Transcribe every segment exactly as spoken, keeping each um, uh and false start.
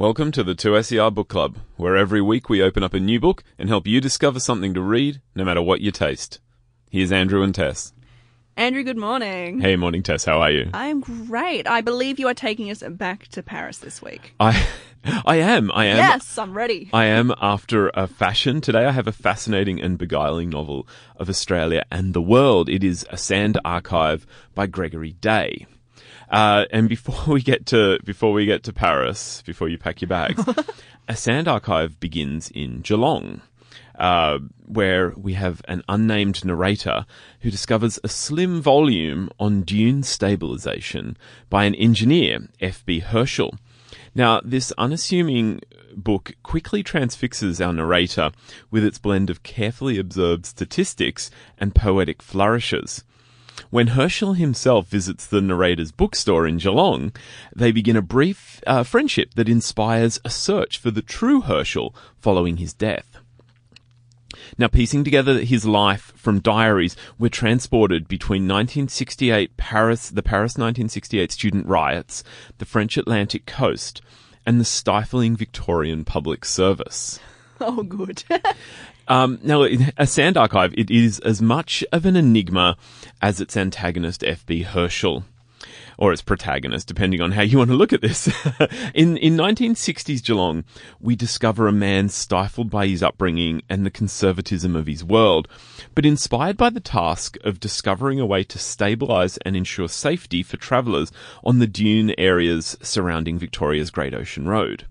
Welcome to the two S E R Book Club, where every week we open up a new book and help you discover something to read, no matter what your taste. Here's Andrew and Tess. Andrew, good morning. Hey, morning Tess, how are you? I'm great. I believe you are taking us back to Paris this week. I I am, I am. Yes, I'm ready. I am after a fashion. Today I have a fascinating and beguiling novel of Australia and the world. It is A Sand Archive by Gregory Day. Uh, and before we get to before we get to Paris, before you pack your bags, A Sand Archive begins in Geelong, uh, where we have an unnamed narrator who discovers a slim volume on dune stabilisation by an engineer, F B Herschel. Now, this unassuming book quickly transfixes our narrator with its blend of carefully observed statistics and poetic flourishes. When Herschel himself visits the narrator's bookstore in Geelong, they begin a brief uh, friendship that inspires a search for the true Herschel following his death. Now, piecing together his life from diaries, we're transported between nineteen sixty-eight Paris, the Paris nineteen sixty-eight student riots, the French Atlantic coast, and the stifling Victorian public service. Oh, good. um, now, A Sand Archive, it is as much of an enigma as its antagonist, F B Herschel, or its protagonist, depending on how you want to look at this. in, in nineteen sixties Geelong, we discover a man stifled by his upbringing and the conservatism of his world, but inspired by the task of discovering a way to stabilise and ensure safety for travellers on the dune areas surrounding Victoria's Great Ocean Road.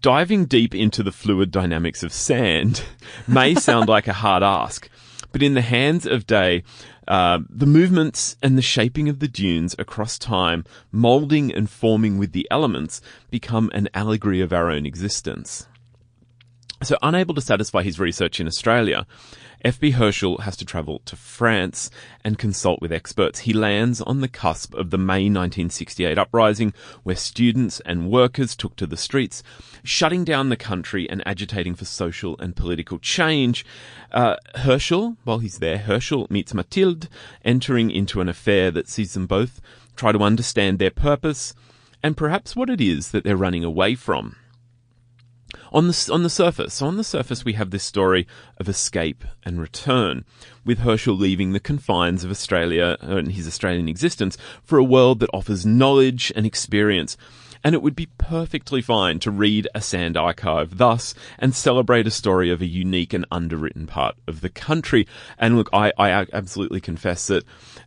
Diving deep into the fluid dynamics of sand may sound like a hard ask, but in the hands of Day, uh, the movements and the shaping of the dunes across time, moulding and forming with the elements, become an allegory of our own existence. So, unable to satisfy his research in Australia, F B Herschel has to travel to France and consult with experts. He lands on the cusp of the May nineteen sixty-eight uprising, where students and workers took to the streets, shutting down the country and agitating for social and political change. Uh, Herschel, while he's there, Herschel meets Mathilde, entering into an affair that sees them both try to understand their purpose and perhaps what it is that they're running away from. On the, on the surface, so on the surface we have this story of escape and return, with Herschel leaving the confines of Australia and his Australian existence for a world that offers knowledge and experience. And it would be perfectly fine to read A Sand Archive thus and celebrate a story of a unique and underwritten part of the country. And look, I, I absolutely confess that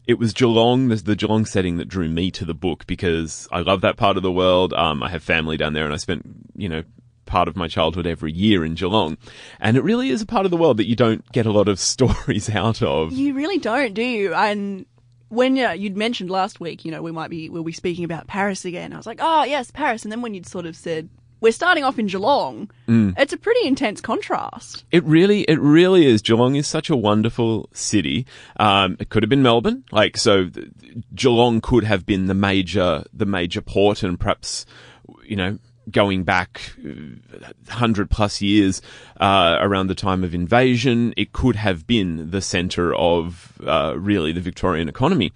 it was Geelong, the Geelong setting that drew me to the book, because I love that part of the world. Um, I have family down there and I spent, you know, part of my childhood every year in Geelong, and it really is a part of the world that you don't get a lot of stories out of. You really don't, do you? And when uh, you'd mentioned last week, you know, we might be we'll be speaking about Paris again. I was like, oh yes, Paris. And then when you'd sort of said we're starting off in Geelong, mm. It's a pretty intense contrast. It really, it really is. Geelong is such a wonderful city. Um, it could have been Melbourne, like so. Geelong could have been the major, the major port, and perhaps, you know, going back one hundred plus years uh, around the time of invasion, it could have been the centre of uh, really the Victorian economy.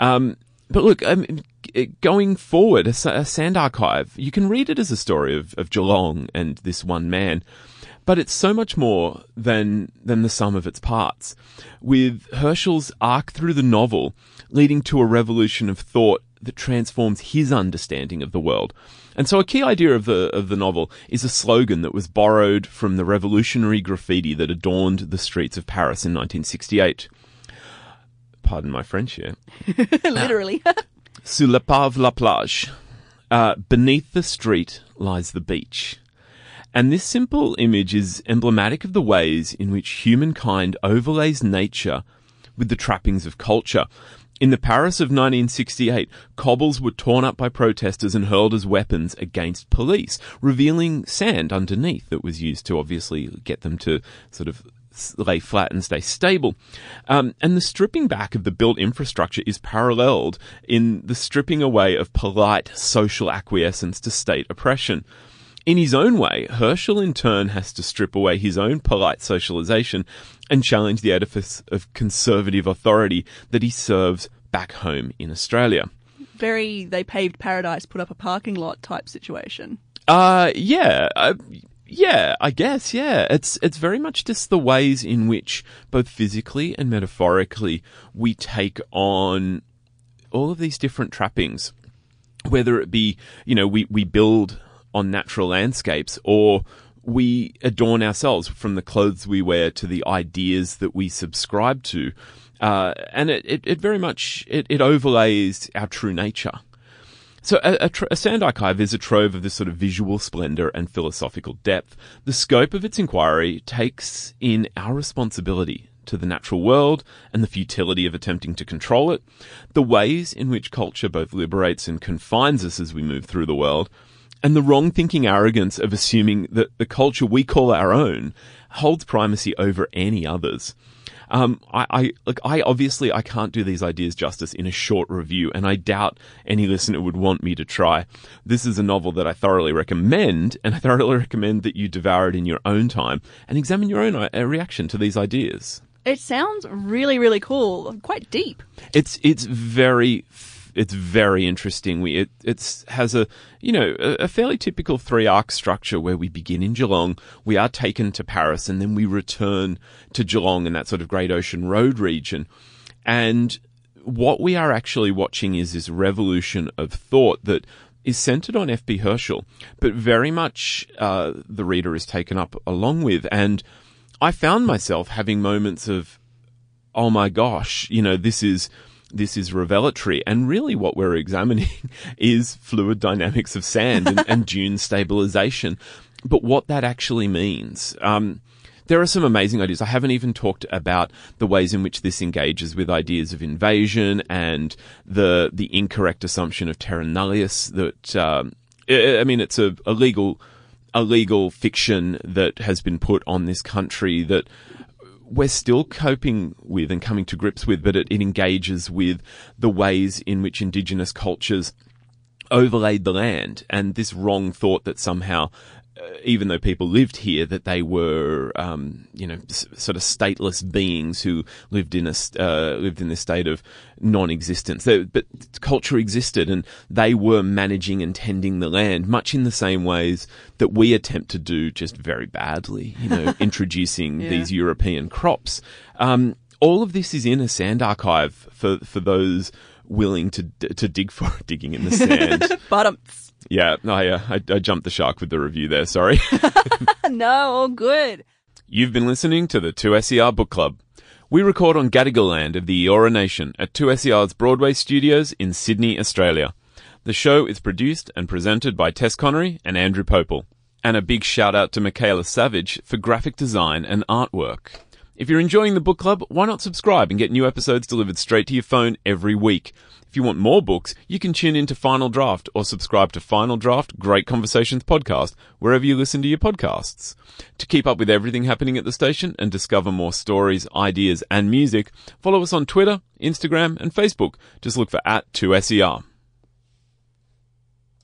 Um, but look, um, going forward, A Sand Archive, you can read it as a story of, of Geelong and this one man, but it's so much more than than the sum of its parts, with Herschel's arc through the novel leading to a revolution of thought that transforms his understanding of the world. And so a key idea of the of the novel is a slogan that was borrowed from the revolutionary graffiti that adorned the streets of Paris in nineteen sixty-eight. Pardon my French here. Literally. uh, Sous le pave la plage. Uh, beneath the street lies the beach. And this simple image is emblematic of the ways in which humankind overlays nature with the trappings of culture. In the Paris of nineteen sixty-eight, cobbles were torn up by protesters and hurled as weapons against police, revealing sand underneath that was used to obviously get them to sort of lay flat and stay stable. Um, and the stripping back of the built infrastructure is paralleled in the stripping away of polite social acquiescence to state oppression. In his own way, Herschel in turn has to strip away his own polite socialization and challenge the edifice of conservative authority that he serves back home in Australia. Very, they paved paradise, put up a parking lot type situation. Uh, yeah, uh, yeah, I guess, yeah. It's it's very much just the ways in which, both physically and metaphorically, we take on all of these different trappings, whether it be, you know, we, we build on natural landscapes, or we adorn ourselves from the clothes we wear to the ideas that we subscribe to. Uh, and it, it, it very much, it, it overlays our true nature. So a, a, tr- a sand archive is a trove of this sort of visual splendor and philosophical depth. The scope of its inquiry takes in our responsibility to the natural world and the futility of attempting to control it, the ways in which culture both liberates and confines us as we move through the world, and the wrong-thinking arrogance of assuming that the culture we call our own holds primacy over any others. Um, I, I, look, I obviously, I can't do these ideas justice in a short review, and I doubt any listener would want me to try. This is a novel that I thoroughly recommend, and I thoroughly recommend that you devour it in your own time and examine your own uh, reaction to these ideas. It sounds really, really cool. Quite deep. It's, it's very... It's very interesting. We it it's has a you know a, a fairly typical three arc structure where we begin in Geelong, we are taken to Paris, and then we return to Geelong in that sort of Great Ocean Road region. And what we are actually watching is this revolution of thought that is centered on F B Herschel, but very much uh, the reader is taken up along with. And I found myself having moments of, oh my gosh, you know, this is. This is revelatory, and really what we're examining is fluid dynamics of sand and, and dune stabilization, but what that actually means. Um, there are some amazing ideas. I haven't even talked about the ways in which this engages with ideas of invasion and the the incorrect assumption of terra nullius. That um, I mean, it's a, a legal a legal fiction that has been put on this country that we're still coping with and coming to grips with, but it, it engages with the ways in which Indigenous cultures overlaid the land, and this wrong thought that somehow, uh, even though people lived here, that they were, um, you know, s- sort of stateless beings who lived in a uh, lived in this state of non-existence. So, but culture existed, and they were managing and tending the land, much in the same ways that we attempt to do, just very badly. You know, introducing yeah. these European crops. Um, all of this is in a sand archive for for those willing to to dig for it, digging in the sand. Bottoms. Yeah, I, uh, I, I jumped the shark with the review there, sorry. No, all good. You've been listening to the two S E R Book Club. We record on Gadigal land of the Eora Nation at two S E R's Broadway Studios in Sydney, Australia. The show is produced and presented by Tess Connery and Andrew Popel. And a big shout out to Michaela Savage for graphic design and artwork. If you're enjoying the book club, why not subscribe and get new episodes delivered straight to your phone every week? If you want more books, you can tune into Final Draft or subscribe to Final Draft Great Conversations podcast wherever you listen to your podcasts. To keep up with everything happening at the station and discover more stories, ideas, and music, follow us on Twitter, Instagram, and Facebook. Just look for at two S E R.